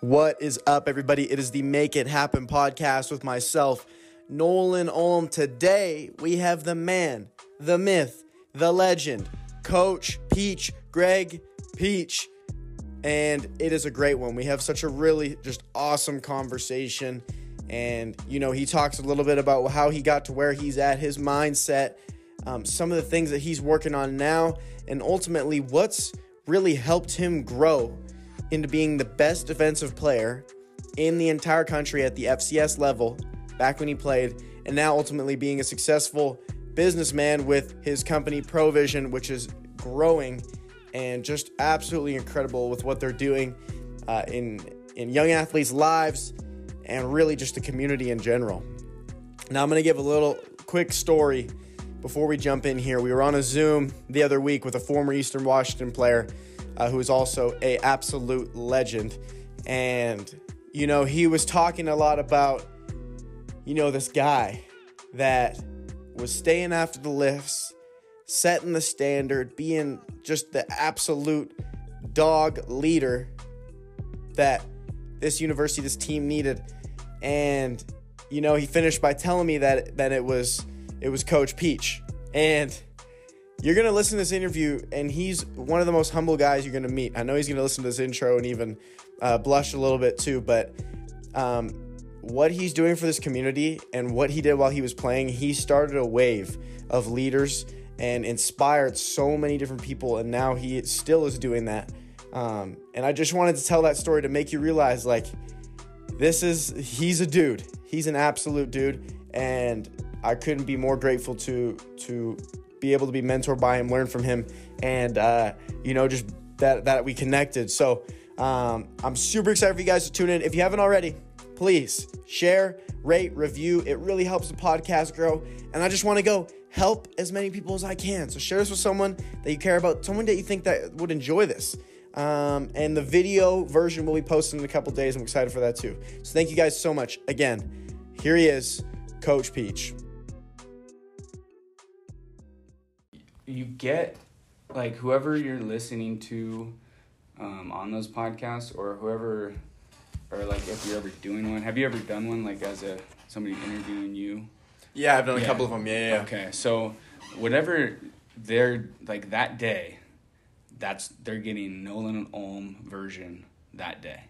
What is up, everybody? It is the Make It Happen podcast with myself, Nolan Ulm. Today, we have the man, the myth, the legend, Coach Peach, Greg Peach. And it is a great one. We have such a really just awesome conversation. And, you know, he talks a little bit about how he got to where he's at, his mindset, some of the things that he's working on now, and ultimately what's really helped him grow into being the best defensive player in the entire country at the FCS level back when he played, and now ultimately being a successful businessman with his company ProVision, which is growing and just absolutely incredible with what they're doing in young athletes' lives and really just the community in general. Now I'm going to give a little quick story before we jump in here. We were on a Zoom the other week with a former Eastern Washington player who is also an absolute legend. And, you know, he was talking a lot about, you know, this guy that was staying after the lifts, setting the standard, being just the absolute dog leader that this university, this team needed. And, you know, he finished by telling me that it was Coach Peach. And you're going to listen to this interview, and he's one of the most humble guys you're going to meet. I know he's going to listen to this intro and even blush a little bit too, but what he's doing for this community and what he did while he was playing, he started a wave of leaders and inspired so many different people, and now he still is doing that. And I just wanted to tell that story to make you realize, like, he's a dude. He's an absolute dude, and I couldn't be more grateful to be able to be mentored by him, learn from him, and, you know, just that we connected. So I'm super excited for you guys to tune in. If you haven't already, please share, rate, review. It really helps the podcast grow, and I just want to go help as many people as I can. So share this with someone that you care about, someone that you think that would enjoy this. And the video version will be posted in a couple days. I'm excited for that too. So thank you guys so much. Again, here he is, Coach Peach. You get, like, whoever you're listening to on those podcasts, or whoever, or, like, if you're ever doing one. Have you ever done one, like, as somebody interviewing you? Yeah, I've done a couple of them. Yeah. Okay, so whatever they're, like, that day, they're getting Nolan Ulm version that day.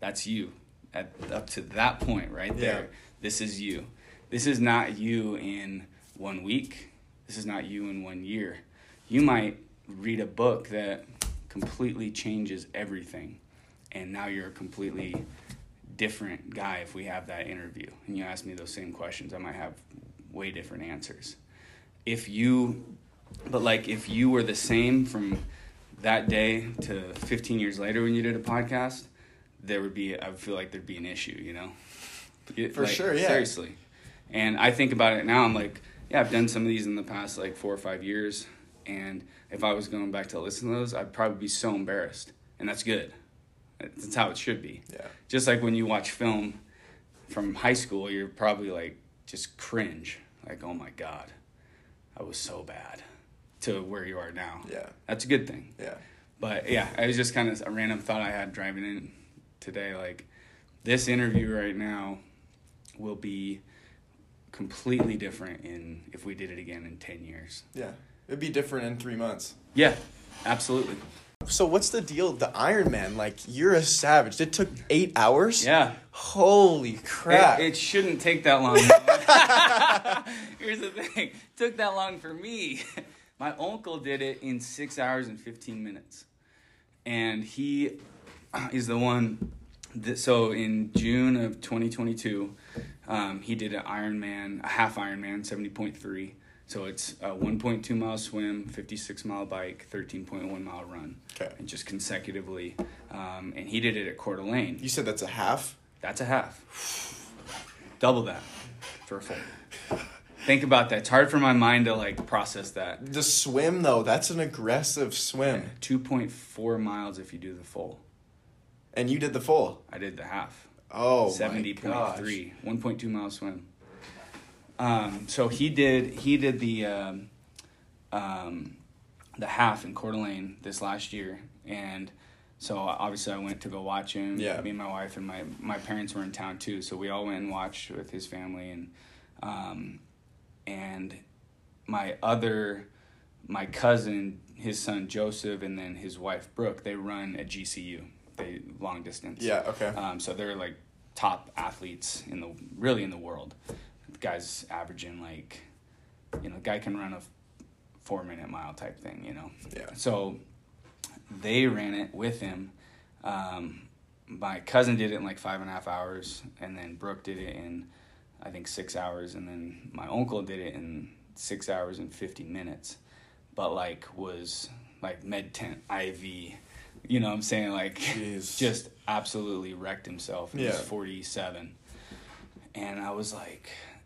That's you. Up to that point right there, yeah. This is you. This is not you in 1 week. This is not you in 1 year. You might read a book that completely changes everything, and now you're a completely different guy if we have that interview. And you ask me those same questions, I might have way different answers. If you were the same from that day to 15 years later when you did a podcast, I feel like there'd be an issue, you know? For sure, yeah. Seriously. And I think about it now, I'm like, yeah, I've done some of these in the past, like, 4 or 5 years, and if I was going back to listen to those, I'd probably be so embarrassed, and that's good. That's how it should be. Yeah. Just like when you watch film from high school, you're probably, like, just cringe. Like, oh, my God, I was so bad to where you are now. Yeah. That's a good thing. Yeah. But, yeah, it was just kind of a random thought I had driving in today, like, this interview right now will be completely different if we did it again in 10 years. Yeah. It'd be different in 3 months. Yeah, absolutely. So what's the deal? The Ironman, like, you're a savage. It took 8 hours? Yeah. Holy crap. It shouldn't take that long. Here's the thing. It took that long for me. My uncle did it in 6 hours and 15 minutes. And he is the one that, so in June of 2022, he did an Ironman, a half Ironman, 70.3. So it's a 1.2 mile swim, 56 mile bike, 13.1 mile run. Okay. And just consecutively. And he did it at Coeur d'Alene. You said that's a half? That's a half. Double that for a full. Think about that. It's hard for my mind to, like, process that. The swim, though, that's an aggressive swim. Yeah, 2.4 miles if you do the full. And you did the full? I did the half. Oh, 70.3, 1.2 mile swim. So he did the half in Coeur d'Alene this last year, and So obviously I went to go watch him. Yeah. Me and my wife and my parents were in town too, so we all went and watched with his family. And my cousin, his son Joseph, and then his wife Brooke, they run at GCU. They long distance. Yeah. Okay. So they're like top athletes in the world. The guy's averaging the guy can run a 4-minute mile type thing. Yeah. So they ran it with him. My cousin did it in 5.5 hours, and then Brooke did it in, I think, 6 hours, and then my uncle did it in 6 hours and 50 minutes. But was med tent IV. You know what I'm saying? Jeez. Just absolutely wrecked himself. He was 47. And I was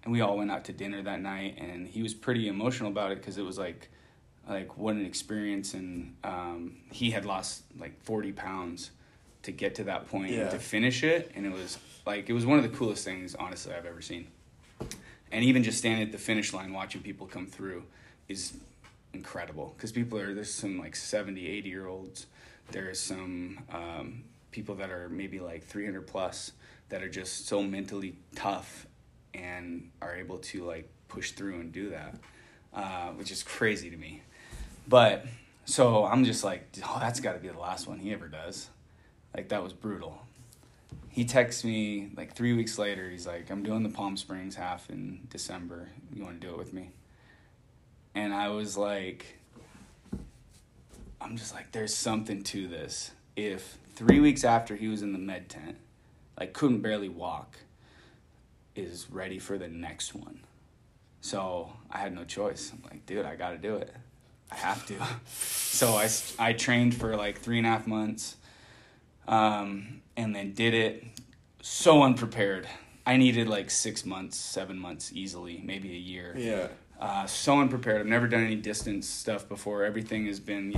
and we all went out to dinner that night, and he was pretty emotional about it because it was what an experience. And he had lost 40 pounds to get to that point and to finish it. And it was it was one of the coolest things, honestly, I've ever seen. And even just standing at the finish line watching people come through is incredible because there's some 70, 80 year olds. There's some people that are maybe 300 plus that are just so mentally tough and are able to push through and do that, which is crazy to me. But so I'm just that's got to be the last one he ever does. That was brutal. He texts me 3 weeks later. He's I'm doing the Palm Springs half in December. You want to do it with me? And I was there's something to this. If 3 weeks after he was in the med tent, couldn't barely walk, is ready for the next one. So I had no choice. I'm dude, I got to do it. I have to. So I trained for 3.5 months and then did it so unprepared. I needed 6 months, 7 months easily, maybe a year. Yeah. So unprepared. I've never done any distance stuff before. Everything has been,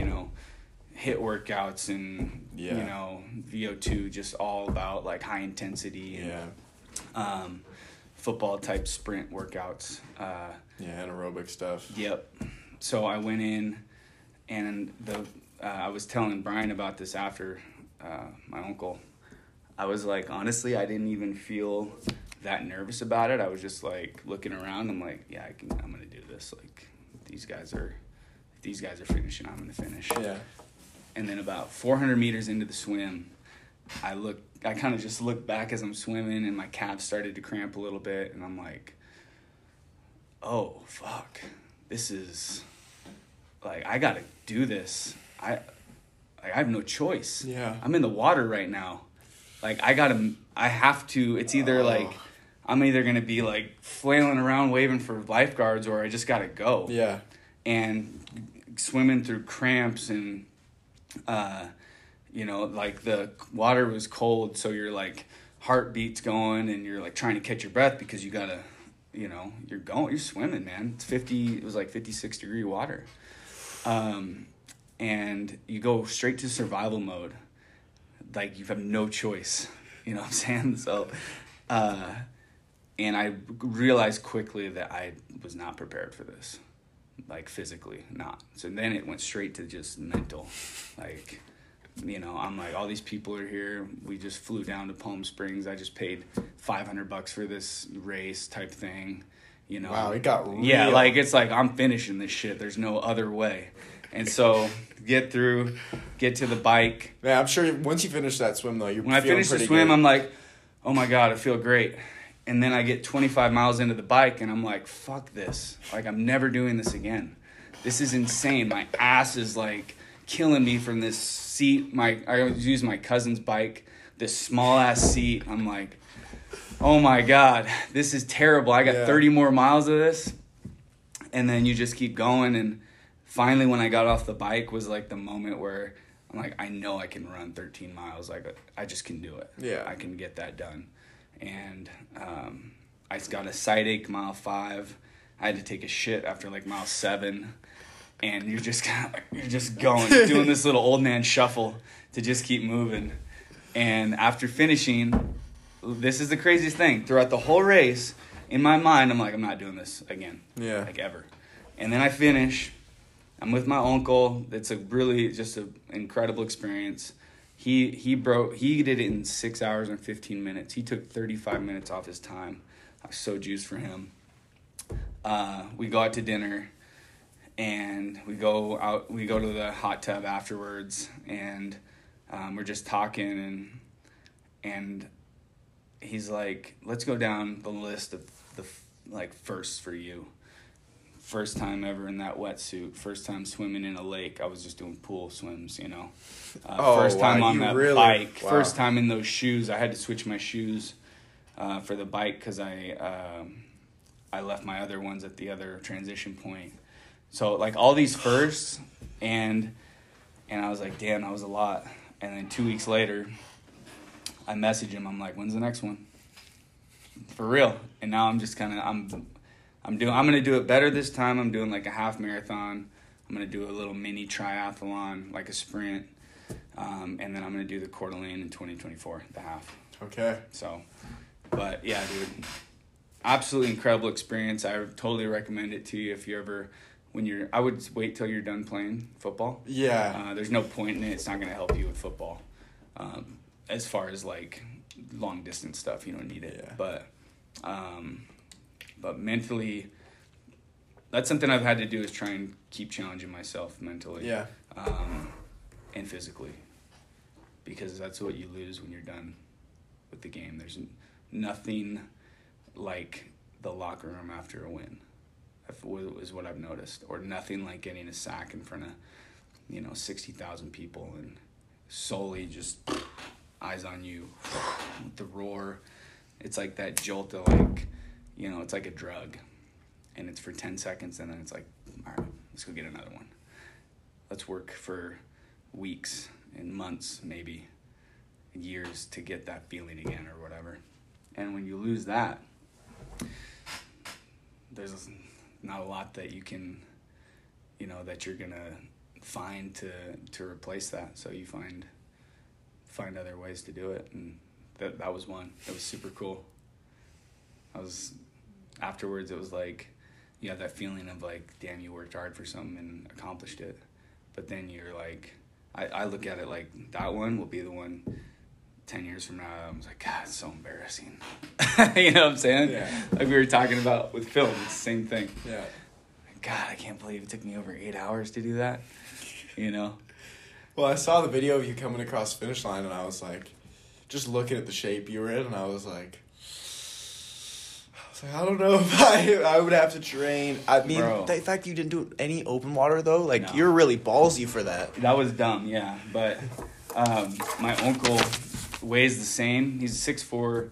hit workouts and, VO2, just all about high intensity and football type sprint workouts. Anaerobic stuff. Yep. So I went in and I was telling Brian about this after my uncle. I was honestly, I didn't even feel that nervous about it. I was just looking around. I'm I'm gonna do this. These guys are finishing, I'm gonna finish. Yeah. And then about 400 meters into the swim, I kind of just looked back as I'm swimming, and my calves started to cramp a little bit, and I'm oh fuck, this is I gotta do this. I have no choice. Yeah. I'm in the water right now. I have to. It's either I'm either going to be flailing around waving for lifeguards or I just got to go. Yeah. And swimming through cramps and, the water was cold. So you're heartbeat's going and you're trying to catch your breath because you got to, you're swimming, man. It's 56 degree water. And you go straight to survival mode. You have no choice. You know what I'm saying? So, and I realized quickly that I was not prepared for this, physically not. So then it went straight to just mental, I'm all these people are here. We just flew down to Palm Springs. I just paid $500 for this race type thing, Wow, it got real. Yeah, I'm finishing this shit. There's no other way. And so get to the bike. Yeah, I'm sure once you finish that swim, though, when I finish the swim, good. I'm oh, my God, I feel great. And then I get 25 miles into the bike, and I'm fuck this. I'm never doing this again. This is insane. My ass is, killing me from this seat. I always use my cousin's bike, this small-ass seat. I'm oh, my God, this is terrible. I got 30 more miles of this. And then you just keep going, and finally, when I got off the bike was, the moment where I'm I know I can run 13 miles. I just can do it. Yeah. I can get that done. And I got a side ache mile 5. I had to take a shit after, mile 7. And you're just kind of, you're just going, doing this little old man shuffle to just keep moving. And after finishing, this is the craziest thing. Throughout the whole race, in my mind, I'm I'm not doing this again. Yeah. Ever. And then I finish. I'm with my uncle. It's a really just an incredible experience. He did it in 6 hours and 15 minutes. He took 35 minutes off his time. I was so juiced for him. We go out to dinner, and we go to the hot tub afterwards, and we're just talking, and he's like, let's go down the list of the firsts for you. First time ever in that wetsuit. First time swimming in a lake. I was just doing pool swims, you know. First time on that bike. Wow. First time in those shoes. I had to switch my shoes for the bike because I left my other ones at the other transition point. So, like, all these firsts, and I was like, damn, that was a lot. And then 2 weeks later, I message him. I'm like, when's the next one? For real. And now I'm just kind of – I'm going to do it better this time. I'm doing like a half marathon. I'm going to do a little mini triathlon, like a sprint. And then I'm going to do the Coeur d'Alene in 2024, the half. Okay. So, but yeah, dude, absolutely incredible experience. I totally recommend it to you if you ever, I would wait till you're done playing football. Yeah. There's no point in it. It's not going to help you with football. As far as like long distance stuff, you don't need it. Yeah. But mentally, that's something I've had to do is try and keep challenging myself mentally. Yeah. And physically, because that's what you lose when you're done with the game. There's nothing like the locker room after a win, is what I've noticed, or nothing like getting a sack in front of, 60,000 people and solely just eyes on you with the roar. It's like that jolt of like, it's like a drug, and it's for 10 seconds, and then it's like, all right, let's go get another one. Let's work for weeks and months, maybe years, to get that feeling again or whatever. And when you lose that, there's not a lot that you can, that you're going to find to replace that. So you find other ways to do it, and that was one. It was super cool. Afterwards, it was like you have that feeling of like, damn, you worked hard for something and accomplished it. But then you're like, I look at it like that one will be the one 10 years from now. I was like, God, it's so embarrassing. You know what I'm saying? Yeah. Like we were talking about with film, it's the same thing. Yeah. God, I can't believe it took me over 8 hours to do that. Well, I saw the video of you coming across the finish line, and I was like, just looking at the shape you were in, and I was like, I don't know if I would have to train. I mean, the fact you didn't do any open water, though, You're really ballsy for that. That was dumb, yeah. But my uncle weighs the same. He's 6'4",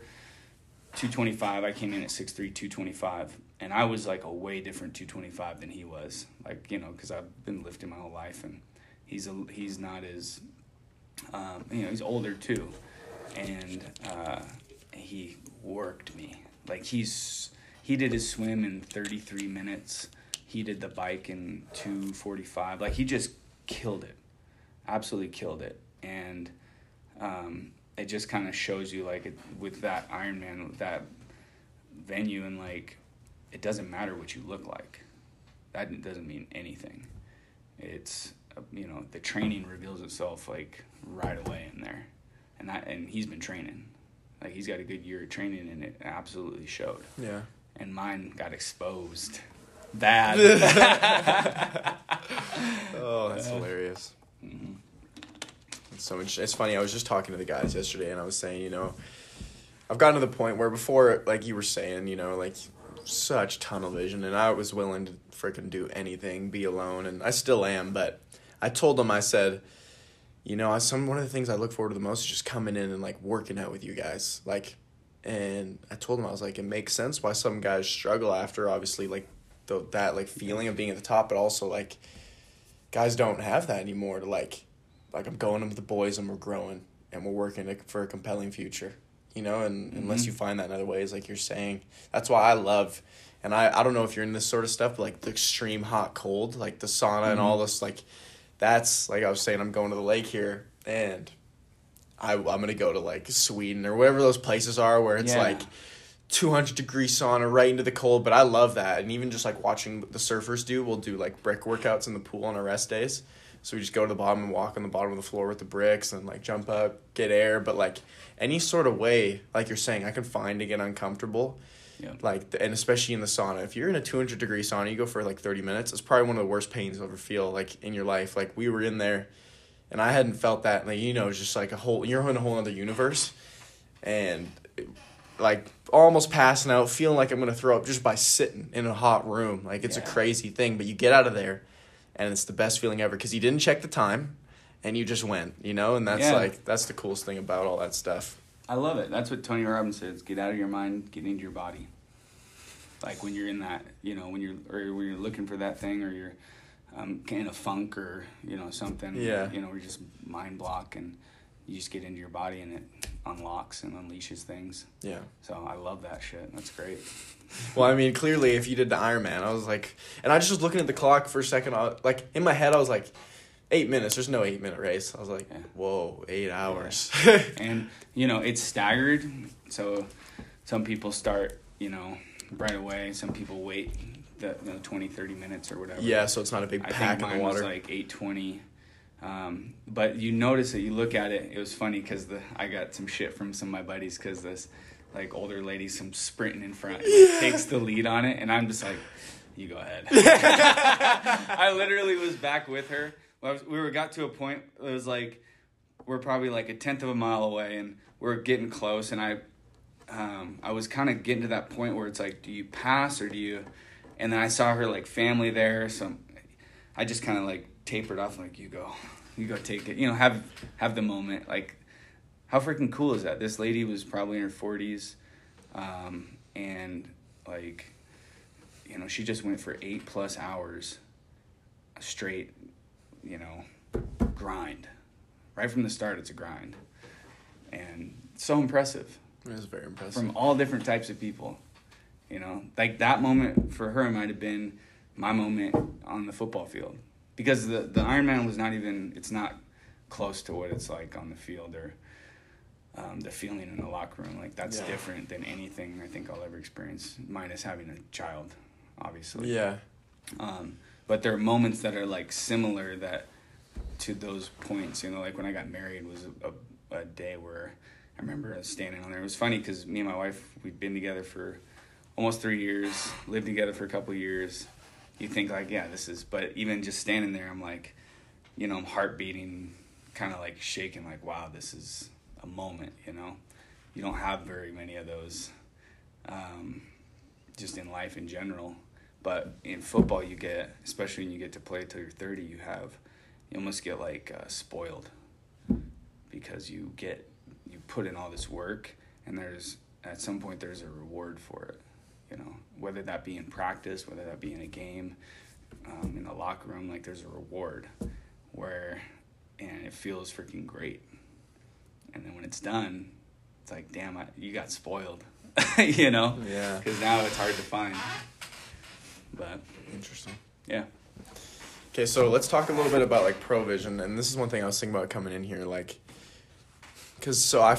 225. I came in at 6'3", 225. And I was like a way different 225 than he was. Because I've been lifting my whole life. And he's not as, he's older, too. And he worked me. Like, he did his swim in 33 minutes. He did the bike in 2:45. Like, he just killed it. Absolutely killed it. And it just kind of shows you, with that Ironman, with that venue, and, it doesn't matter what you look like. That doesn't mean anything. It's, the training reveals itself, right away in there. And he's been training. He's got a good year of training, and it absolutely showed. Yeah. And mine got exposed. Bad. Oh, that's hilarious. Mm-hmm. It's funny. I was just talking to the guys yesterday, and I was saying, I've gotten to the point where before, you were saying, such tunnel vision, and I was willing to freaking do anything, be alone, and I still am, but I told them, I said, one of the things I look forward to the most is just coming in and, working out with you guys. And I told him, I was like, it makes sense why some guys struggle after, obviously, feeling of being at the top, but also, guys don't have that anymore to, I'm going in with the boys and we're growing and we're working for a compelling future, and mm-hmm. Unless you find that in other ways, you're saying. That's why I love, and I don't know if you're in this sort of stuff, but, the extreme hot cold, the sauna mm-hmm. and all this, that's, I was saying, I'm going to the lake here, and I'm going to go to, Sweden or wherever those places are where it's, 200-degree sauna right into the cold, but I love that. And even just, watching the surfers we'll do, brick workouts in the pool on our rest days. So we just go to the bottom and walk on the bottom of the floor with the bricks and, like, jump up, get air. But, like, any sort of way, like you're saying, I can find to get uncomfortable. Yeah. Like, and especially in the sauna. If you're in a 200-degree sauna, you go for, like, 30 minutes. It's probably one of the worst pains you'll ever feel, like, in your life. Like, we were in there, and I hadn't felt that. Like, you know, it's just, like, a whole – you're in a whole other universe. And, like, almost passing out, feeling like I'm going to throw up just by sitting in a hot room. Like, it's a crazy thing. But you get out of there, and it's the best feeling ever because you didn't check the time, and you just went, you know? And that's, like, that's the coolest thing about all that stuff. I love it. That's what Tony Robbins says. Get out of your mind, get into your body. Like when you're in that, you know, when you're looking for that thing or you're in a funk or, you know, something, you know, we just mind block and you just get into your body and it unlocks and unleashes things. Yeah. So I love that shit. That's great. Well, I mean, clearly if you did the Ironman, I was like, and I just was looking at the clock for a second. Like in my head, I was like, 8 minutes. There's no 8-minute race. I was like, whoa, 8 hours. And, you know, it's staggered. So some people start, you know, right away. Some people wait the 20, 30 minutes or whatever. Yeah, so it's not a big pack in the water. I think mine was like 8:20. But you notice it. You look at it. It was funny because I got some shit from some of my buddies because this, like, older lady, some sprinting in front, takes the lead on it. And I'm just like, you go ahead. I literally was back with her. We got to a point, it was like, we're probably like a 1/10 of a mile away, and we're getting close, and I was kind of getting to that point where it's like, do you pass or do you, and then I saw her, like, family there, so I just kind of, like, tapered off, like, you go take it, you know, have the moment. Like, how freaking cool is that? This lady was probably in her 40s, and, like, you know, she just went for 8+ hours straight, you know, grind. Right from the start, it's a grind. And so impressive. It was very impressive. From all different types of people, you know. Like, that moment for her might have been my moment on the football field. Because the Ironman was not even, it's not close to what it's like on the field or the feeling in the locker room. Like, that's different than anything I think I'll ever experience, minus having a child, obviously. Yeah. But there are moments that are, like, similar that to those points, you know, like when I got married was a day where I remember standing on there. It was funny because me and my wife, we've been together for almost 3 years, lived together for a couple of years. You think, like, yeah, this is, but even just standing there, I'm like, you know, I'm heart beating, kind of like shaking, like, wow, this is a moment, you know. You don't have very many of those just in life in general. But in football, you get, especially when you get to play till you're 30, you almost get, like, spoiled because you put in all this work, and at some point there's a reward for it, you know, whether that be in practice, whether that be in a game, in the locker room, like, there's a reward and it feels freaking great. And then when it's done, it's like, damn, you got spoiled, you know, because now it's hard to find. But interesting. Yeah. Okay, so let's talk a little bit about, like, ProVision, and this is one thing I was thinking about coming in here, like, because so I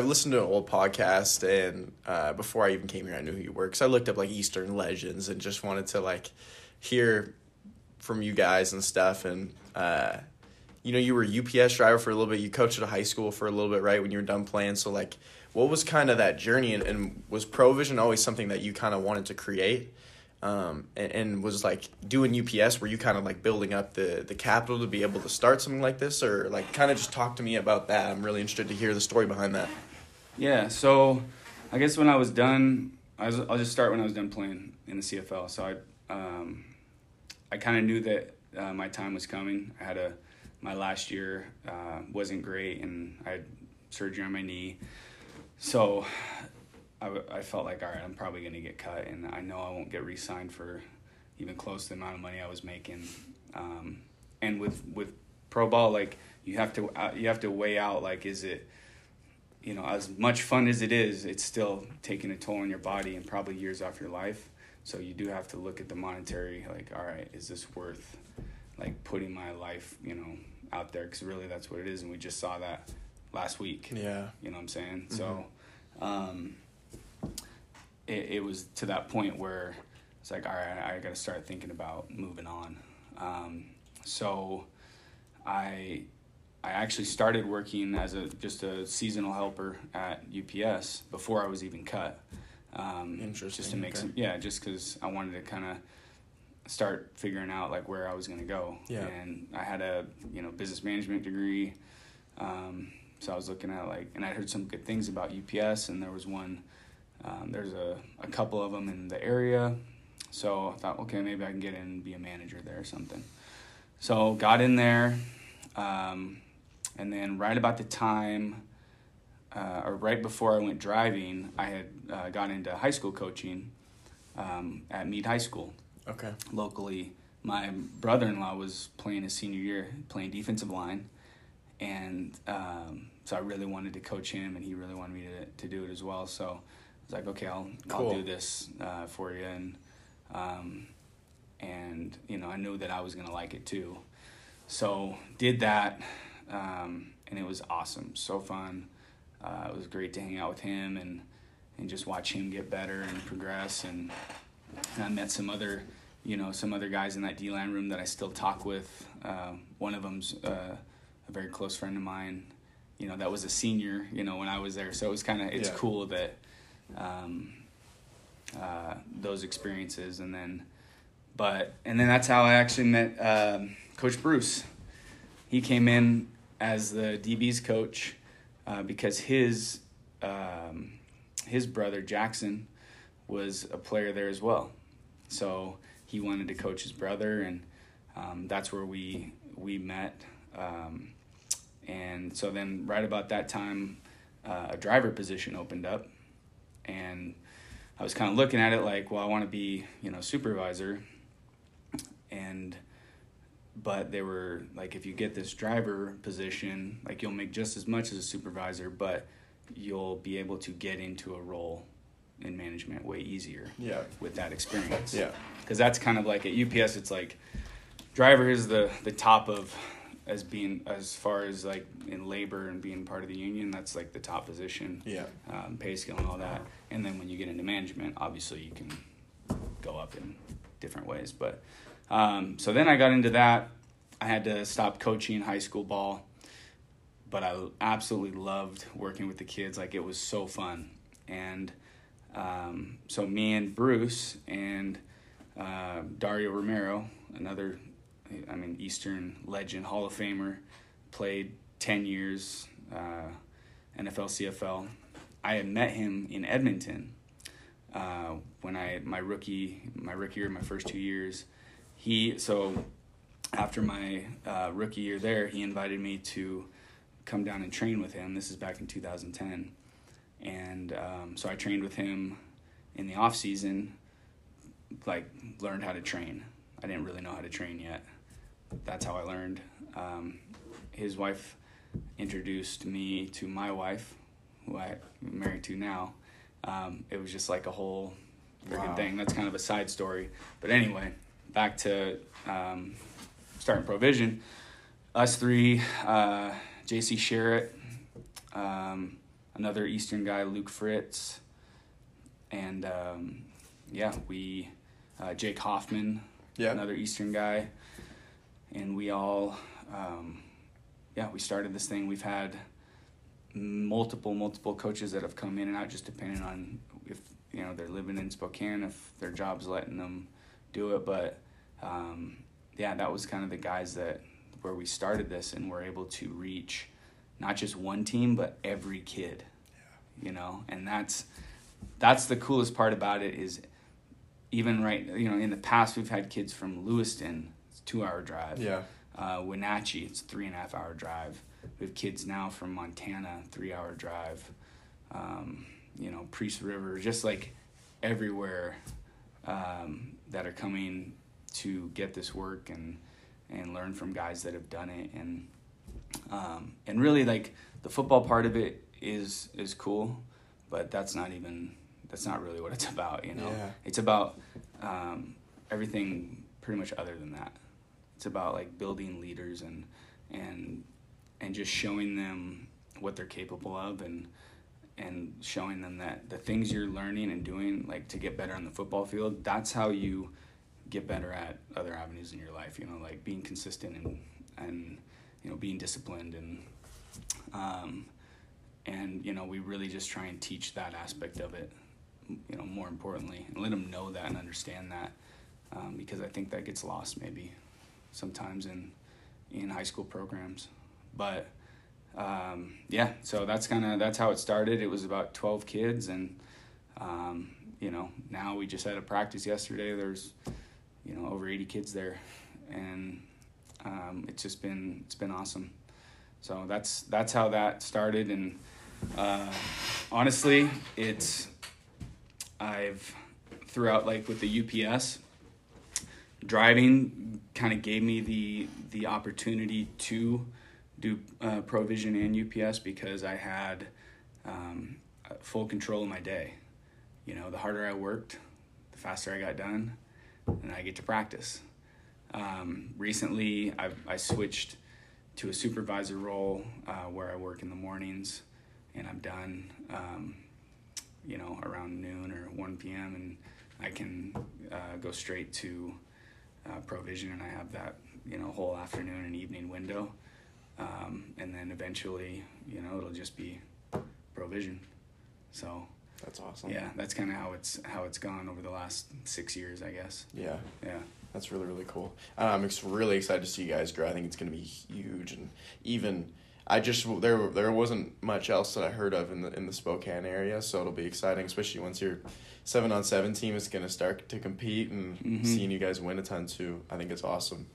listened to an old podcast, and before I even came here, I knew who you were because I looked up, like, Eastern legends and just wanted to, like, hear from you guys and stuff. And you know, you were a UPS driver for a little bit. You coached at a high school for a little bit, right, when you were done playing. So, like, what was kind of that journey, and was ProVision always something that you kind of wanted to create? And was, like, doing UPS, were you kind of, like, building up the capital to be able to start something like this? Or, like, kind of just talk to me about that. I'm really interested to hear the story behind that. Yeah, so I guess when I was done, I'll just start when I was done playing in the CFL. So I kind of knew that my time was coming. I had my last year wasn't great, and I had surgery on my knee. So I felt like, all right, I'm probably going to get cut, and I know I won't get re-signed for even close to the amount of money I was making. And with pro ball, like, you have to weigh out, like, is it, you know, as much fun as it is, it's still taking a toll on your body and probably years off your life. So you do have to look at the monetary, like, all right, is this worth, like, putting my life, you know, out there? Because really that's what it is, and we just saw that last week. Yeah. You know what I'm saying? Mm-hmm. So It was to that point where it's like, all right, I got to start thinking about moving on. So I actually started working as just a seasonal helper at UPS before I was even cut. Interesting. Just to make some, just because I wanted to kind of start figuring out like where I was going to go. Yeah. And I had a business management degree, so I was looking at and I heard some good things about UPS, and there was one, there's a couple of them in the area, so I thought, okay, maybe I can get in and be a manager there or something. So got in there. And then right about the time, or right before I went driving, I had got into high school coaching at Mead High School. Okay. Locally, my brother-in-law was playing his senior year, playing defensive line, and so I really wanted to coach him, and he really wanted me to do it as well. So I was like, okay, I'll do this for you, and I knew that I was gonna like it too. So did that, and it was awesome, so fun. It was great to hang out with him and just watch him get better and progress. And I met some other, guys in that D-line room that I still talk with. One of them's a very close friend of mine. That was a senior, when I was there. So it was kind of cool that those experiences, and then that's how I actually met. Coach Bruce, he came in as the DB's coach because his brother Jackson was a player there as well, so he wanted to coach his brother, and that's where we met. And so then right about that time, a driver position opened up, and I was kind of looking at it like, well, I want to be supervisor, but they were like, if you get this driver position, like you'll make just as much as a supervisor, but you'll be able to get into a role in management way easier with that experience. Yeah. Because that's kind of like at UPS, it's like driver is the top of as far as like in labor and being part of the union, that's like the top position. Yeah. Pay scale and all that. And then when you get into management, obviously you can go up in different ways, but... so then I got into that. I had to stop coaching high school ball, but I absolutely loved working with the kids. Like, it was so fun. And so me and Bruce and Dario Romero, another Eastern legend, Hall of Famer, played 10 years, NFL, CFL. I had met him in Edmonton when my rookie year, my first 2 years. So after my rookie year there, he invited me to come down and train with him. This is back in 2010. And so I trained with him in the off season, like learned how to train. I didn't really know how to train yet. That's how I learned. His wife introduced me to my wife, who I'm married to now. It was just like a whole freaking thing. That's kind of a side story. But anyway... Back to starting ProVision, us three, J C. Sherrett, another Eastern guy, Luke Fritz, and Jake Hoffman, another Eastern guy, and we all, we started this thing. We've had multiple coaches that have come in and out, just depending on if they're living in Spokane, if their job's letting them do it, but that was kind of the guys where we started this, and we're able to reach not just one team but every kid. And that's the coolest part about it, is even in the past we've had kids from Lewiston, it's a 2-hour drive, Wenatchee, it's a 3.5-hour drive, we have kids now from Montana, 3-hour drive, Priest River, just like everywhere, that are coming to get this work and learn from guys that have done it, and really like the football part of it is cool, but that's not really what it's about. It's about everything pretty much other than that. It's about like building leaders and just showing them what they're capable of, and showing them that the things you're learning and doing, like to get better on the football field, that's how you get better at other avenues in your life, like being consistent and you know, being disciplined, and you know, we really just try and teach that aspect of it, you know, more importantly, and let them know that and understand that, because I think that gets lost maybe sometimes in high school programs. But yeah, so that's how it started. It was about 12 kids, and you know, now we just had a practice yesterday. There's, you know, over 80 kids there, and it's just been, it's been awesome. So that's how that started. And honestly, it's, I've throughout, like with the UPS, driving kind of gave me the opportunity to do ProVision and UPS, because I had full control of my day. You know, the harder I worked, the faster I got done, and I get to practice. Recently, I switched to a supervisor role where I work in the mornings, and I'm done, you know, around noon or 1 p.m., and I can go straight to ProVision, and I have that, you know, whole afternoon and evening window. And then eventually, you know, it'll just be ProVision. So that's awesome. Yeah, that's kind of how it's gone over the last 6 years, I guess. Yeah. Yeah. That's really, really cool. I'm really excited to see you guys grow. I think it's going to be huge. And even there wasn't much else that I heard of in the Spokane area, so it'll be exciting, especially once your 7-on-7 team is going to start to compete, and mm-hmm. seeing you guys win a ton too. I think it's awesome.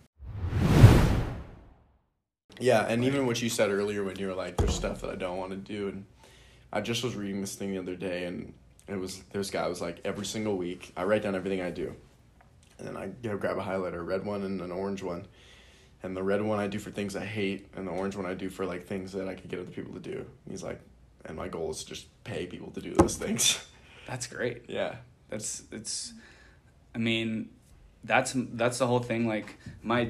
Yeah, and even what you said earlier when you were like, there's stuff that I don't want to do. And I just was reading this thing the other day, and it was, this guy was like, every single week I write down everything I do. And then I go grab a highlighter, a red one and an orange one. And the red one I do for things I hate, and the orange one I do for like things that I could get other people to do. And he's like, and my goal is to just pay people to do those things. That's great. Yeah. That's the whole thing. Like my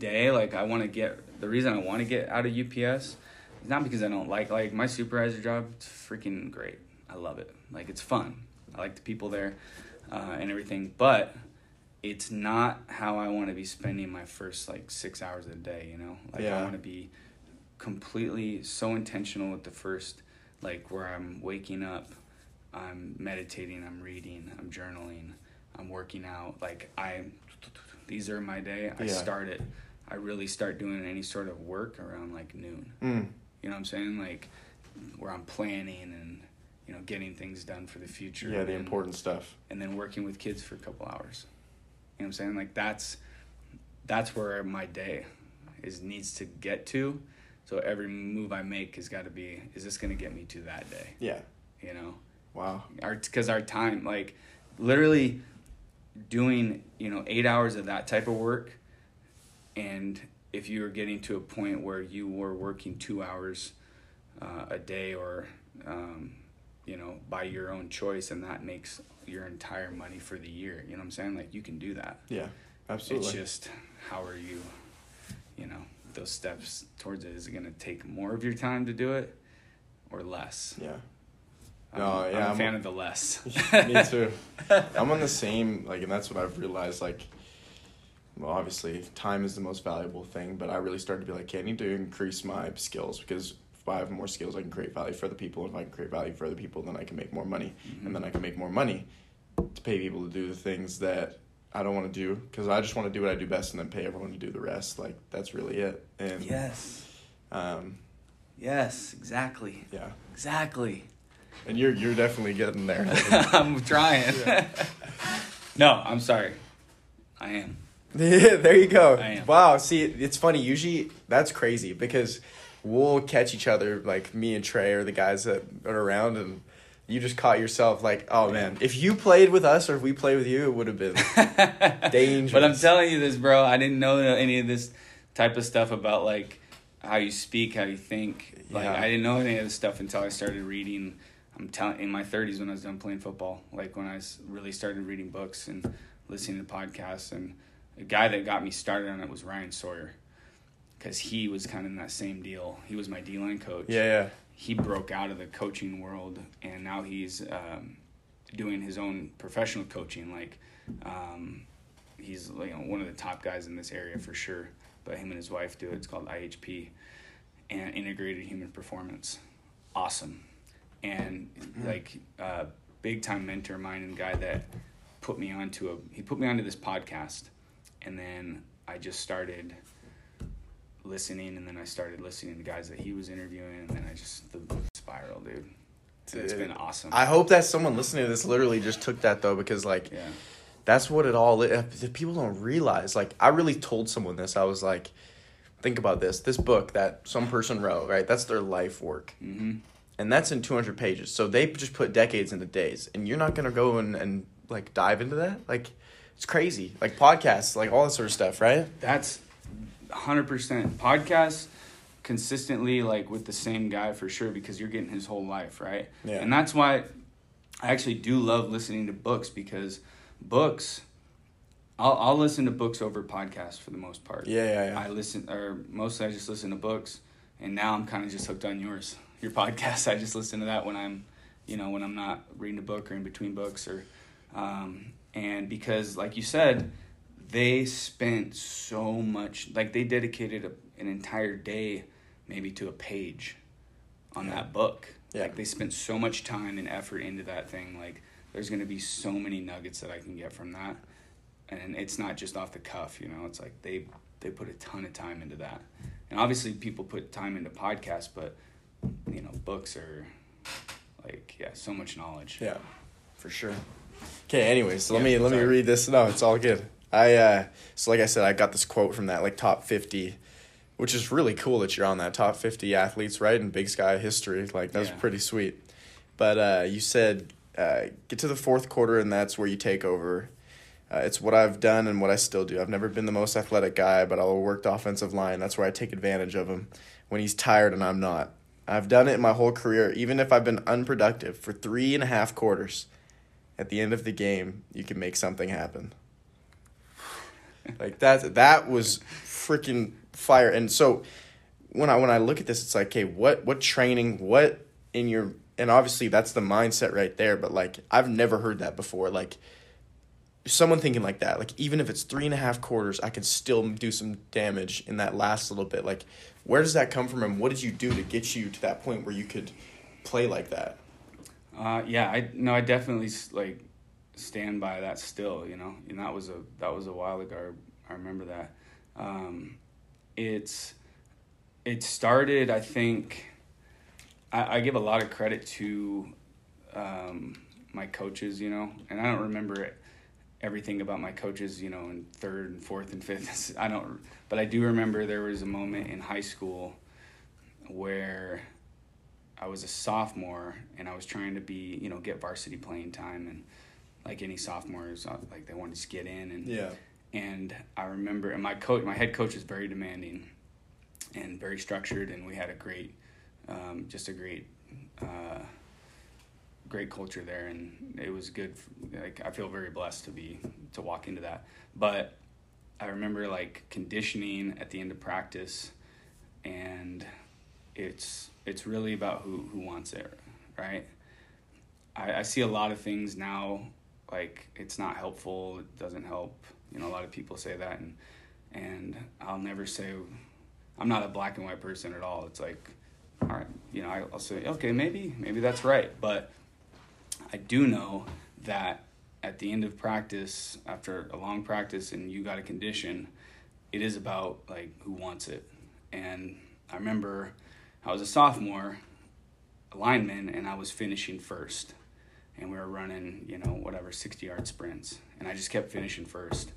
day, like the reason I want to get out of UPS is not because I don't like my supervisor job. It's freaking great. I love it. Like, it's fun. I like the people there and everything, but it's not how I want to be spending my first like 6 hours of the day, you know? Like, yeah. I want to be completely so intentional with the first, like, where I'm waking up, I'm meditating, I'm reading, I'm journaling, I'm working out. Like, these are my day. I start it. I really start doing any sort of work around like noon. Mm. You know what I'm saying? Like, where I'm planning and, you know, getting things done for the future. Yeah, the important stuff. And then working with kids for a couple hours. You know what I'm saying? Like, that's where my day needs to get to. So every move I make has got to be, is this going to get me to that day? Yeah. You know? Wow. Because our time, like, literally doing, you know, 8 hours of that type of work, and if you were getting to a point where you were working 2 hours a day, or you know, by your own choice, and that makes your entire money for the year, you know what I'm saying? Like, you can do that. Yeah, absolutely. It's just, how are you, you know, those steps towards it? Is it going to take more of your time to do it, or less? Yeah. I'm a fan of the less. Me too. I'm on the same, like, and that's what I've realized, like, well, obviously time is the most valuable thing, but I really started to be like, okay, I need to increase my skills, because if I have more skills, I can create value for other people. If I can create value for other people, then I can make more money. Mm-hmm. And then I can make more money to pay people to do the things that I don't want to do, because I just want to do what I do best and then pay everyone to do the rest. Like, that's really it. And yes. Yes, exactly. Yeah. Exactly. And you're definitely getting there. I'm trying. Yeah. No, I'm sorry. I am. Yeah, there you go. I am. Wow. See, it's funny. Usually, that's crazy, because we'll catch each other, like me and Trey or the guys that are around, and you just caught yourself like, oh man, if you played with us or if we played with you, it would have been dangerous. But I'm telling you this, bro. I didn't know any of this type of stuff about like how you speak, how you think. Like, yeah. I didn't know any of this stuff until I started reading. I'm telling, in my 30s when I was done playing football, like when I really started reading books and listening to podcasts. And the guy that got me started on it was Ryan Sawyer, because he was kind of in that same deal. He was my D-line coach. Yeah, yeah. He broke out of the coaching world, and now he's doing his own professional coaching. Like, he's, you know, one of the top guys in this area for sure. but him and his wife do it. It's called IHP, and Integrated Human Performance. Awesome. And like big time mentor of mine and guy that put me onto this podcast, and then I just started listening, and then I started listening to guys that he was interviewing, and then I just the spiral, dude. It's been awesome. I hope that someone listening to this literally just took that though, because like yeah. That's what it all is. People don't realize. Like I really told someone this. I was like, think about this. This book that some person wrote, right? That's their life work. Mm-hmm. And that's in 200 pages. So they just put decades into days. And you're not going to go and like dive into that? Like it's crazy. Like podcasts, like all that sort of stuff, right? That's 100%. Podcasts consistently like with the same guy for sure, because you're getting his whole life, right? Yeah. And that's why I actually do love listening to books, because books, I'll listen to books over podcasts for the most part. Yeah. Mostly I just listen to books, and now I'm kind of just hooked on your podcast. I just listen to that when I'm, when I'm not reading a book or in between books, or, and because like you said, they spent so much, like they dedicated an entire day maybe to a page on that book. Yeah. Like they spent so much time and effort into that thing. Like there's going to be so many nuggets that I can get from that. And it's not just off the cuff, it's like they put a ton of time into that. And obviously people put time into podcasts, but books are like, so much knowledge. Yeah, for sure. Okay. Anyways, so let me read this. No, it's all good. So like I said, I got this quote from that, like top 50, which is really cool that you're on that top 50 athletes, right? In Big-Sky history. Like that's pretty sweet. But, you said, get to the fourth quarter and that's where you take over. It's what I've done and what I still do. I've never been the most athletic guy, but I worked offensive line. That's where I take advantage of him when he's tired and I'm not. I've done it my whole career, even if I've been unproductive for 3.5 quarters. At the end of the game, you can make something happen. Like that was freaking fire. And so when I look at this, it's like, hey, what training, what in your, and obviously that's the mindset right there. But like, I've never heard that before. Like someone thinking like that, like even if it's 3.5 quarters, I can still do some damage in that last little bit. Like, where does that come from, and what did you do to get you to that point where you could play like that? I definitely like stand by that still, and that was a while ago. I remember that. It started, I think, I give a lot of credit to my coaches, and I don't remember everything about my coaches, in third and fourth and fifth. But I do remember there was a moment in high school where I was a sophomore and I was trying to be, get varsity playing time, and like any sophomores, like they wanted to get in, and and I remember, and my head coach was very demanding and very structured, and we had a great, great culture there, and it was good. Like I feel very blessed to walk into that. But I remember like conditioning at the end of practice, and it's really about who wants it, right? I see a lot of things now like it's not helpful, it doesn't help. A lot of people say that, and I'll never say I'm not a black and white person at all. It's like, all right, I'll say okay, maybe that's right, but I do know that at the end of practice, after a long practice and you got a condition, it is about like who wants it. And I remember I was a sophomore, a lineman, and I was finishing first. And we were running, 60-yard sprints. And I just kept finishing first.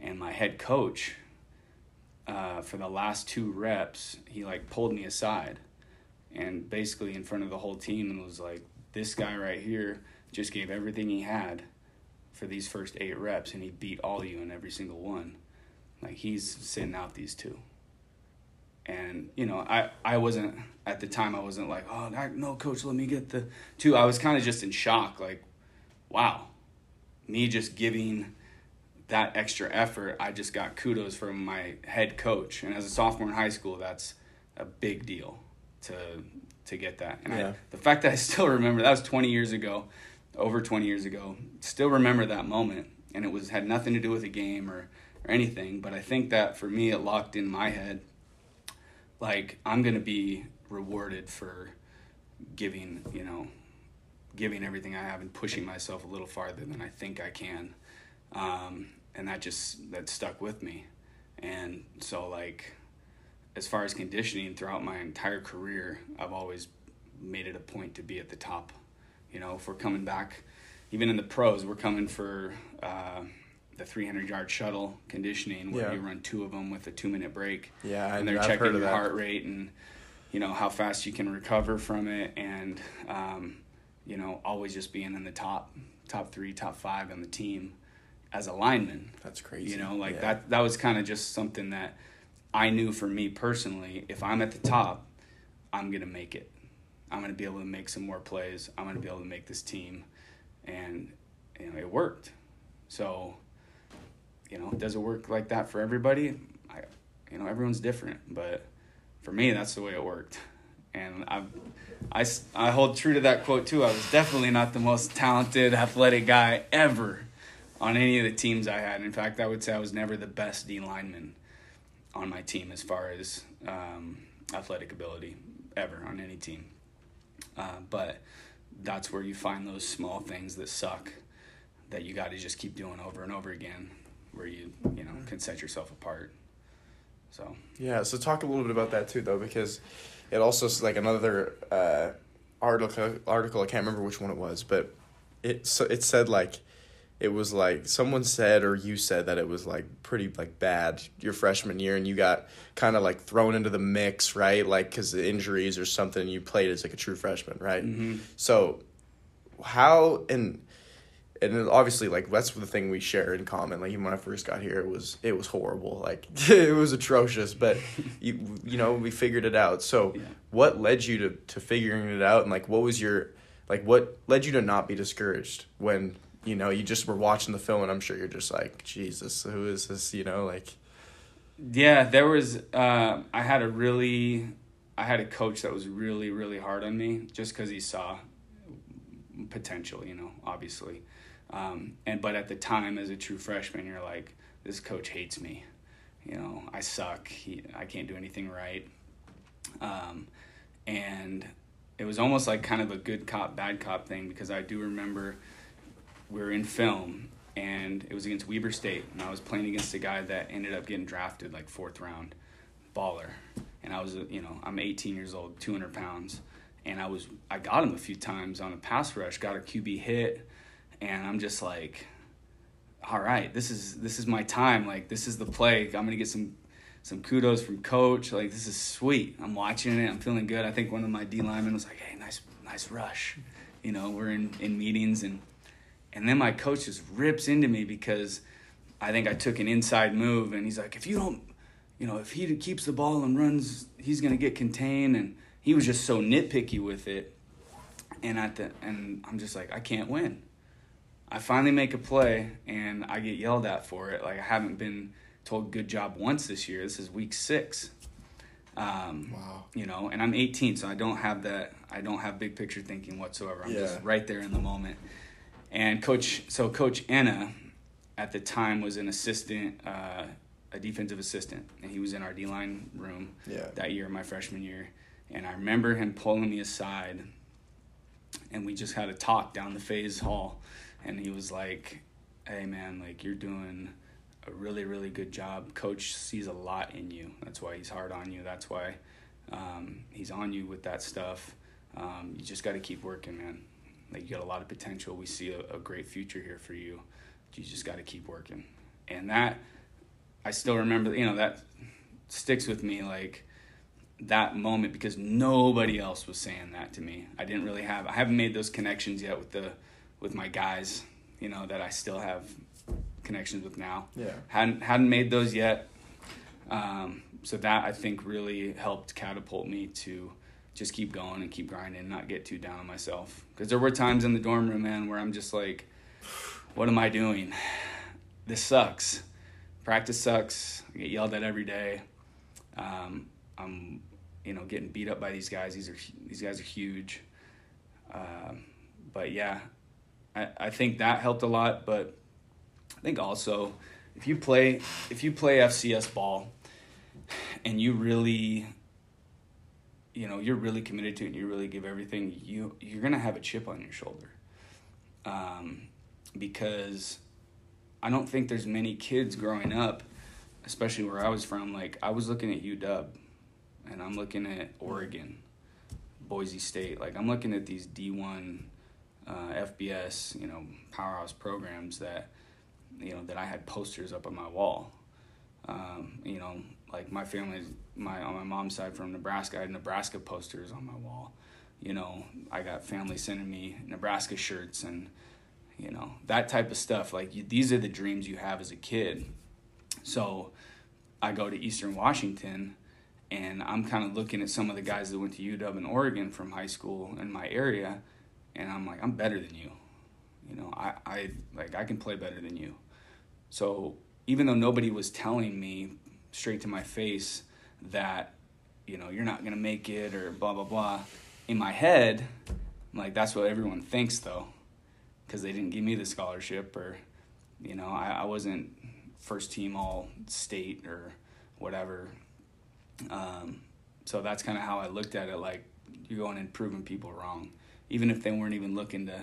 And my head coach, for the last 2 reps, he like pulled me aside and basically in front of the whole team and was like, this guy right here just gave everything he had for these first 8 reps, and he beat all of you in every single one. Like, he's sitting out these 2. And, I wasn't, at the time, I wasn't like, oh, no, coach, let me get the 2. I was kind of just in shock, like, wow, me just giving that extra effort, I just got kudos from my head coach. And as a sophomore in high school, that's a big deal to get that. And the fact that I still remember, that was over 20 years ago, still remember that moment. And it had nothing to do with a game or or anything, but I think that for me, it locked in my head, like, I'm going to be rewarded for giving, you know, giving everything I have and pushing myself a little farther than I think I can. And that stuck with me. And so, like, as far as conditioning, throughout my entire career, I've always made it a point to be at the top. You know, if we're coming back, even in the pros, we're coming for the 300-yard shuttle conditioning, where you run two of them with a 2-minute break. Yeah, and I've checking your heart rate and, you know, how fast you can recover from it, and you know, always just being in the top 3, top 5 on the team as a lineman. That's crazy. You know, like that was kind of just something that I knew for me personally, if I'm at the top, I'm going to make it. I'm going to be able to make some more plays. I'm going to be able to make this team. And, you know, it worked. So, you know, does it work like that for everybody? You know, everyone's different. But for me, that's the way it worked. And I hold true to that quote, too. I was definitely not the most talented, athletic guy ever on any of the teams I had. In fact, I would say I was never the best D lineman on my team as far as athletic ability ever on any team. But that's where you find those small things that suck that you got to just keep doing over and over again, where you know, can set yourself apart. So yeah, so talk a little bit about that too, though, because it also is like another article, I can't remember which one it was, but it said like, it was like someone said, or you said, that it was like pretty like bad your freshman year, and you got kind of like thrown into the mix, right? Like, because of injuries or something, you played as like a true freshman, right? Mm-hmm. So how, and obviously, like, that's the thing we share in common. Like, even when I first got here, it was horrible. Like, it was atrocious, but you know, we figured it out. So what led you to figuring it out, and like what led you to not be discouraged when, you know, you just were watching the film, and I'm sure you're just like, Jesus, who is this, you know, like. Yeah, there was, I had a coach that was really, really hard on me just because he saw potential, you know, obviously. But at the time, as a true freshman, you're like, this coach hates me. You know, I suck. I can't do anything right. And it was almost like kind of a good cop, bad cop thing, because I do remember we were in film, and it was against Weber State, and I was playing against a guy that ended up getting drafted like 4th round, baller. And I was, you know, I'm 18 years old, 200 pounds, and I got him a few times on a pass rush, got a QB hit, and I'm just like, all right, this is my time, like this is the play. I'm gonna get some kudos from coach, like this is sweet. I'm watching it, I'm feeling good. I think one of my D linemen was like, hey, nice rush. You know, we're in meetings, and then my coach just rips into me because I think I took an inside move. And he's like, if you don't, you know, if he keeps the ball and runs, he's going to get contained. And he was just so nitpicky with it. And I'm just like, I can't win. I finally make a play, and I get yelled at for it. Like, I haven't been told good job once this year. This is week 6. Wow. You know, and I'm 18, so I don't have that. I don't have big picture thinking whatsoever. I'm just right there in the moment. And Coach Enna at the time was an assistant, a defensive assistant, and he was in our D-line room that year, my freshman year. And I remember him pulling me aside, and we just had a talk down the phase hall. And he was like, hey, man, like, you're doing a really, really good job. Coach sees a lot in you. That's why he's hard on you. That's why he's on you with that stuff. You just got to keep working, man. Like, you got a lot of potential. We see a great future here for you. You just got to keep working. And that, I still remember, you know, that sticks with me, like, that moment, because nobody else was saying that to me. I haven't made those connections yet with my guys, you know, that I still have connections with now. Yeah. Hadn't made those yet. So that, I think, really helped catapult me to just keep going and keep grinding, not get too down on myself. Because there were times in the dorm room, man, where I'm just like, what am I doing? This sucks. Practice sucks. I get yelled at every day. I'm, you know, getting beat up by these guys. These guys are huge. But, I think that helped a lot. But I think also if you play FCS ball and you really, you know, you're really committed to it and you really give everything, you're going to have a chip on your shoulder. Because I don't think there's many kids growing up, especially where I was from, like I was looking at UW and I'm looking at Oregon, Boise State. Like I'm looking at these D1 FBS, you know, powerhouse programs that, you know, that I had posters up on my wall. You know, like my family, on my mom's side from Nebraska, I had Nebraska posters on my wall. You know, I got family sending me Nebraska shirts and, you know, that type of stuff. Like these are the dreams you have as a kid. So I go to Eastern Washington and I'm kind of looking at some of the guys that went to UW and Oregon from high school in my area. And I'm like, I'm better than you. You know, I can play better than you. So even though nobody was telling me straight to my face that, you know, you're not going to make it or blah, blah, blah, in my head, I'm like, that's what everyone thinks though, because they didn't give me the scholarship or, you know, I wasn't first team all state or whatever. So that's kind of how I looked at it. Like you're going and proving people wrong, even if they weren't even looking to,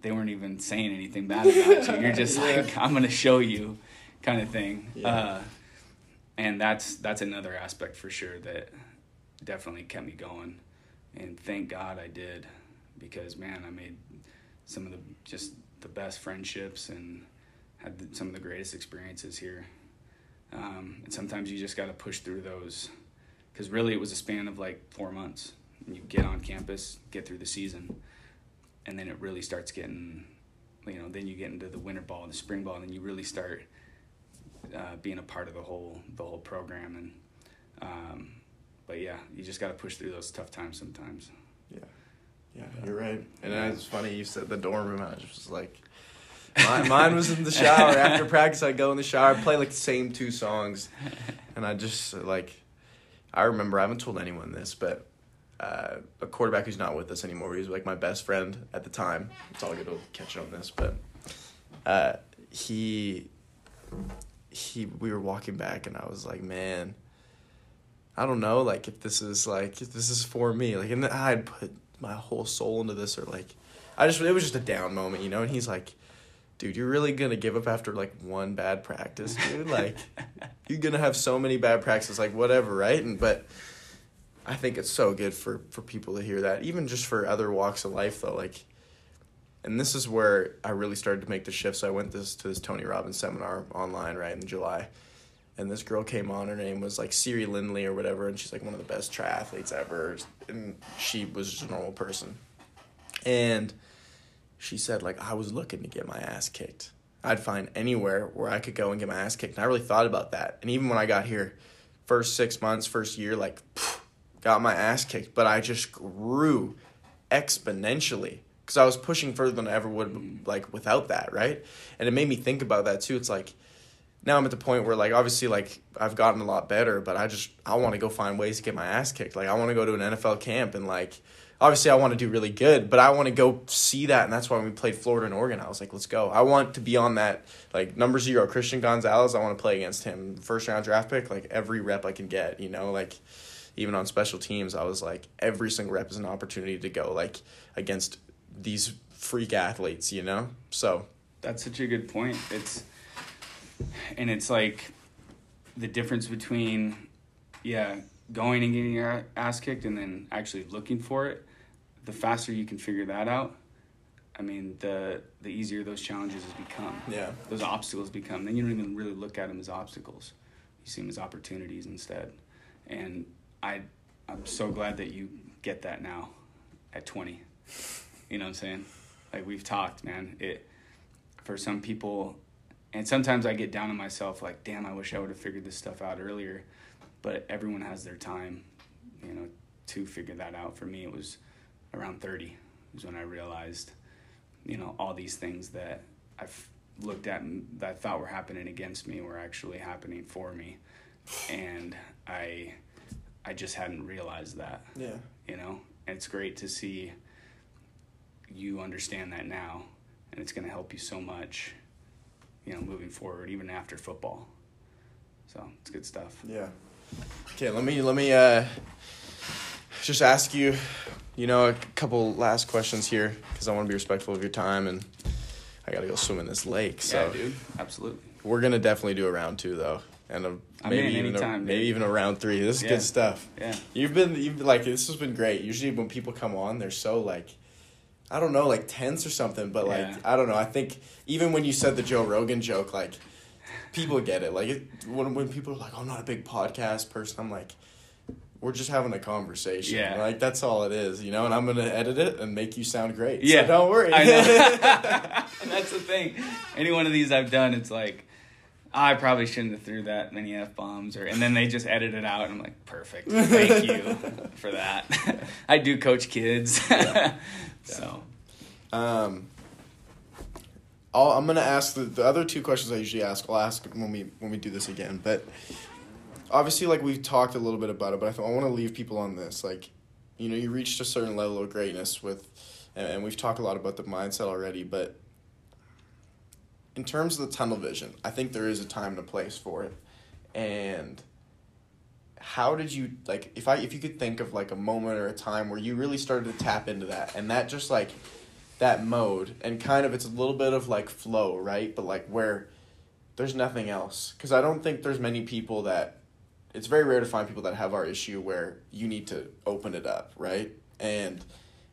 they weren't even saying anything bad about you. You're just like, I'm going to show you kind of thing. Yeah. And that's another aspect for sure that definitely kept me going. And thank God I did, because man, I made some of the best friendships and had some of the greatest experiences here. And sometimes you just got to push through those, because really it was a span of like 4 months. And you get on campus, get through the season, and then it really starts getting, you know, then you get into the winter ball and the spring ball, and then you really start being a part of the whole program. And but yeah, you just got to push through those tough times sometimes. Yeah, you're right. And it's funny you said the dorm room. I was just like, mine was in the shower. After practice, I'd go in the shower, I'd play like the same two songs. And I just like, I remember, I haven't told anyone this, but a quarterback who's not with us anymore, he was like my best friend at the time. It's all good to catch on this, but we were walking back and I was like, man, I don't know, like if this is for me, like, and I'd put my whole soul into this, or like, it was just a down moment, you know. And he's like, dude, you're really gonna give up after like one bad practice, dude? Like, you're gonna have so many bad practices, like whatever, right? And but I think it's so good for people to hear that, even just for other walks of life though. Like, and this is where I really started to make the shift. So I went to this Tony Robbins seminar online, right, in July. And this girl came on, her name was like Siri Lindley or whatever, and she's like one of the best triathletes ever, and she was just a normal person. And she said, like, I was looking to get my ass kicked. I'd find anywhere where I could go and get my ass kicked. And I really thought about that. And even when I got here, first 6 months, first year, like, got my ass kicked. But I just grew exponentially, because I was pushing further than I ever would, like, without that, right? And it made me think about that too. It's like, now I'm at the point where, like, obviously, like, I've gotten a lot better, but I want to go find ways to get my ass kicked. Like, I want to go to an NFL camp, and, like, obviously I want to do really good, but I want to go see that. And that's why when we played Florida and Oregon, I was like, let's go. I want to be on that, like, number 0, Christian Gonzalez. I want to play against him. First round draft pick, like, every rep I can get, you know, like, even on special teams, I was like, every single rep is an opportunity to go, like, against these freak athletes, you know? So that's such a good point. And it's like the difference between, yeah, going and getting your ass kicked and then actually looking for it. The faster you can figure that out, I mean, the easier those challenges become. Yeah. Those obstacles become. Then you don't even really look at them as obstacles. You see them as opportunities instead. And I'm so glad that you get that now at 20. You know what I'm saying? Like, we've talked, man. It, for some people... And sometimes I get down on myself, like, damn, I wish I would have figured this stuff out earlier. But everyone has their time, you know, to figure that out. For me, it was around 30 is when I realized, you know, all these things that I've looked at and that I thought were happening against me were actually happening for me. And I just hadn't realized that. Yeah. You know, and it's great to see you understand that now, and it's going to help you so much you know, moving forward, even after football. So it's good stuff. Yeah. Okay, let me just ask you, you know, a couple last questions here because I want to be respectful of your time, and I got to go swim in this lake. So. Yeah, dude. Absolutely. We're going to definitely do a round 2, though. And maybe even a round 3. This is good stuff. Yeah. You've been like, this has been great. Usually when people come on, they're so like, I don't know, like tense or something, but like, I don't know. I think even when you said the Joe Rogan joke, like people get it. Like when people are like, oh, I'm not a big podcast person, I'm like, we're just having a conversation. Yeah. Like that's all it is, you know, and I'm going to edit it and make you sound great. Yeah. So don't worry. I know. And that's the thing. Any one of these I've done, it's like, I probably shouldn't have threw that many F-bombs, and then they just edit it out, and I'm like, perfect, thank you for that. I do coach kids, so. I'm going to ask the other two questions I usually ask. I'll ask when we do this again, but obviously, like, we've talked a little bit about it, but I want to leave people on this. Like, you know, you reached a certain level of greatness with, and we've talked a lot about the mindset already, but in terms of the tunnel vision, I think there is a time and a place for it. And how did you, like, if you could think of, like, a moment or a time where you really started to tap into that, and that just, like, that mode, and kind of it's a little bit of, like, flow, right? But, like, where there's nothing else. Because I don't think there's many people that, it's very rare to find people that have our issue where you need to open it up, right? And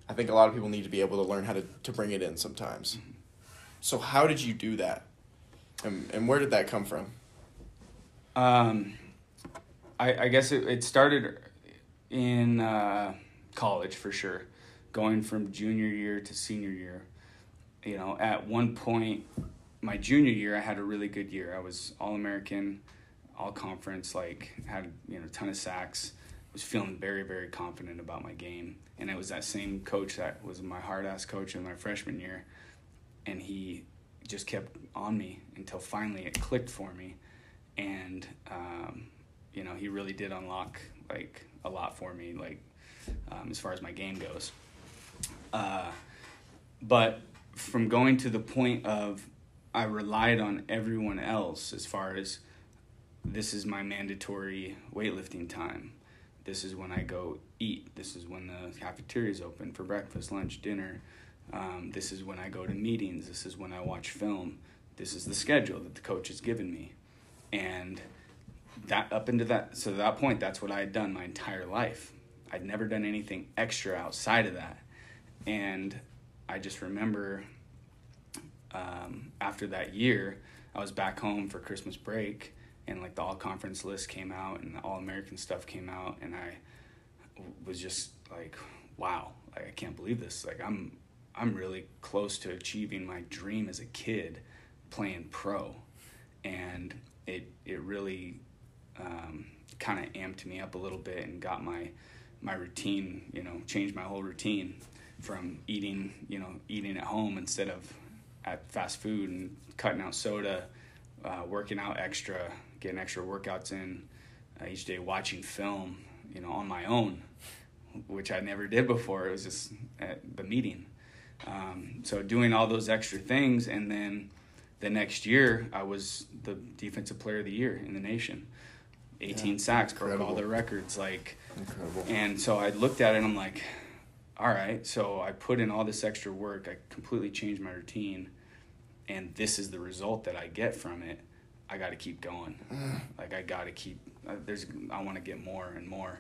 I think a lot of people need to be able to learn how to bring it in sometimes. Mm-hmm. So how did you do that, and where did that come from? I guess it started in college for sure, going from junior year to senior year. You know, at one point, my junior year, I had a really good year. I was All-American, All-Conference, like had, you know, a ton of sacks. I was feeling very, very confident about my game, and it was that same coach that was my hard-ass coach in my freshman year. And he just kept on me until finally it clicked for me. And, you know, he really did unlock, like, a lot for me, like, as far as my game goes. But from going to the point of I relied on everyone else as far as this is my mandatory weightlifting time. This is when I go eat. This is when the cafeteria is open for breakfast, lunch, dinner. This is when I go to meetings. This is when I watch film. This is the schedule that the coach has given me. And that up into that, so at that point, that's what I had done my entire life. I'd never done anything extra outside of that. And I just remember after that year, I was back home for Christmas break, and like the all-conference list came out and the all-American stuff came out, and I was just like, wow, like, I can't believe this. Like, I'm really close to achieving my dream as a kid, playing pro. And it really kind of amped me up a little bit and got my routine, you know, changed my whole routine from eating at home instead of at fast food and cutting out soda, working out extra, getting extra workouts in each day, watching film, you know, on my own, which I never did before. It was just at the meeting. So doing all those extra things, and then the next year I was the defensive player of the year in the nation. 18 sacks, broke all the records, like, incredible. And so I looked at it and I'm like, all right, so I put in all this extra work, I completely changed my routine, and this is the result that I get from it. I got to keep going. Like, I got to keep, I want to get more and more.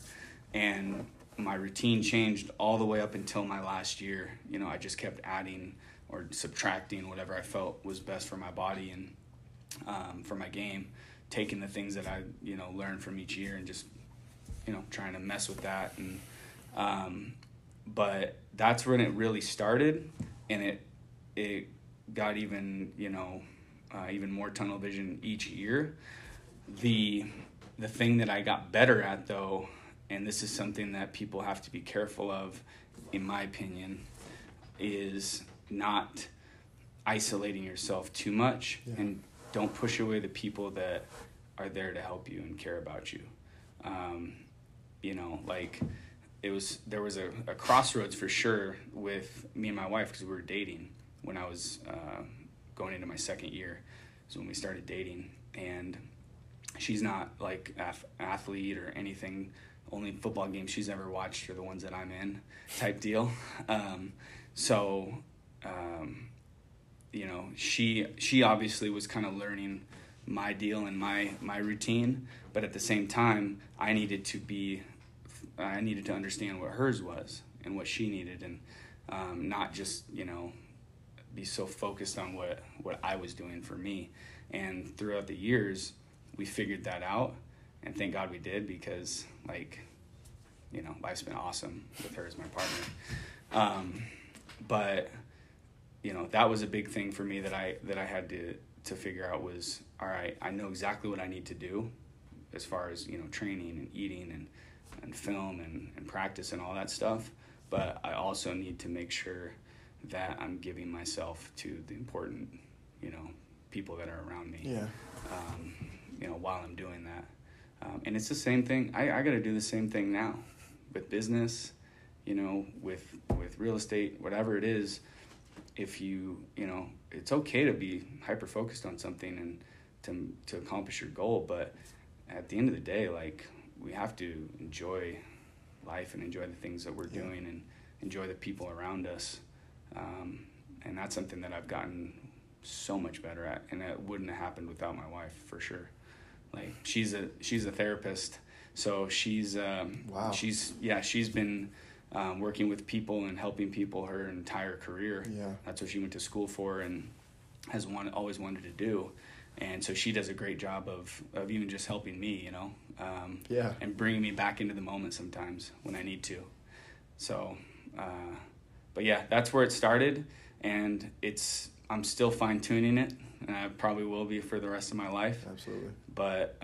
And my routine changed all the way up until my last year. You know, I just kept adding or subtracting whatever I felt was best for my body and for my game, taking the things that I, you know, learned from each year and just, you know, trying to mess with that. And but that's when it really started, and it got even, you know, even more tunnel vision each year. The thing that I got better at, though, and this is something that people have to be careful of, in my opinion, is not isolating yourself too much, and don't push away the people that are there to help you and care about you. You know, like, there was a crossroads for sure with me and my wife, because we were dating when I was going into my second year. is when we started dating. And she's not like athlete or anything. Only football games she's ever watched are the ones that I'm in, type deal. You know, she obviously was kind of learning my deal and my routine, but at the same time, I needed to understand what hers was and what she needed, and not just, you know, be so focused on what I was doing for me. And throughout the years, we figured that out, and thank God we did, because, like, you know, life's been awesome with her as my partner. But, you know, that was a big thing for me that I had to figure out was, all right, I know exactly what I need to do as far as, you know, training and eating and film and practice and all that stuff. But I also need to make sure that I'm giving myself to the important, you know, people that are around me. Yeah. You know, while I'm doing that. And it's the same thing. I got to do the same thing now with business, you know, with real estate, whatever it is. If you know, it's okay to be hyper-focused on something and to accomplish your goal, but at the end of the day, like, we have to enjoy life and enjoy the things that we're doing and enjoy the people around us. And that's something that I've gotten so much better at, and that wouldn't have happened without my wife, for sure. Like, she's a therapist, so she's wow. She's been working with people and helping people her entire career. Yeah, that's what she went to school for and has always wanted to do. And so she does a great job of even just helping me, you know, and bringing me back into the moment sometimes when I need to. So, but yeah, that's where it started, and I'm still fine tuning it, and I probably will be for the rest of my life. Absolutely. But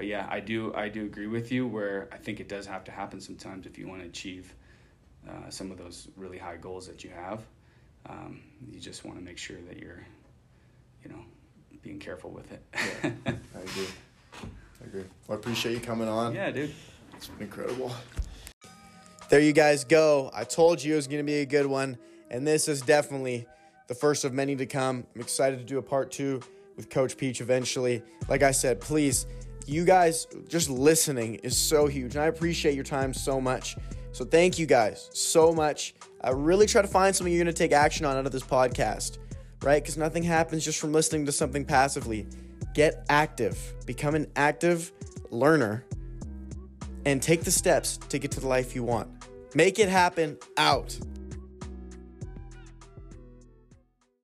yeah, I do agree with you where I think it does have to happen sometimes if you want to achieve some of those really high goals that you have. You just want to make sure that you're, you know, being careful with it. Yeah, I agree. Well, I appreciate you coming on. Yeah, dude. It's been incredible. There you guys go. I told you it was going to be a good one, and this is definitely the first of many to come. I'm excited to do a part 2 with Coach Peach eventually. Like I said, please, you guys just listening is so huge, and I appreciate your time so much. So thank you guys so much. I really try to find something you're going to take action on out of this podcast, right? Because nothing happens just from listening to something passively. Get active. Become an active learner and take the steps to get to the life you want. Make it happen out.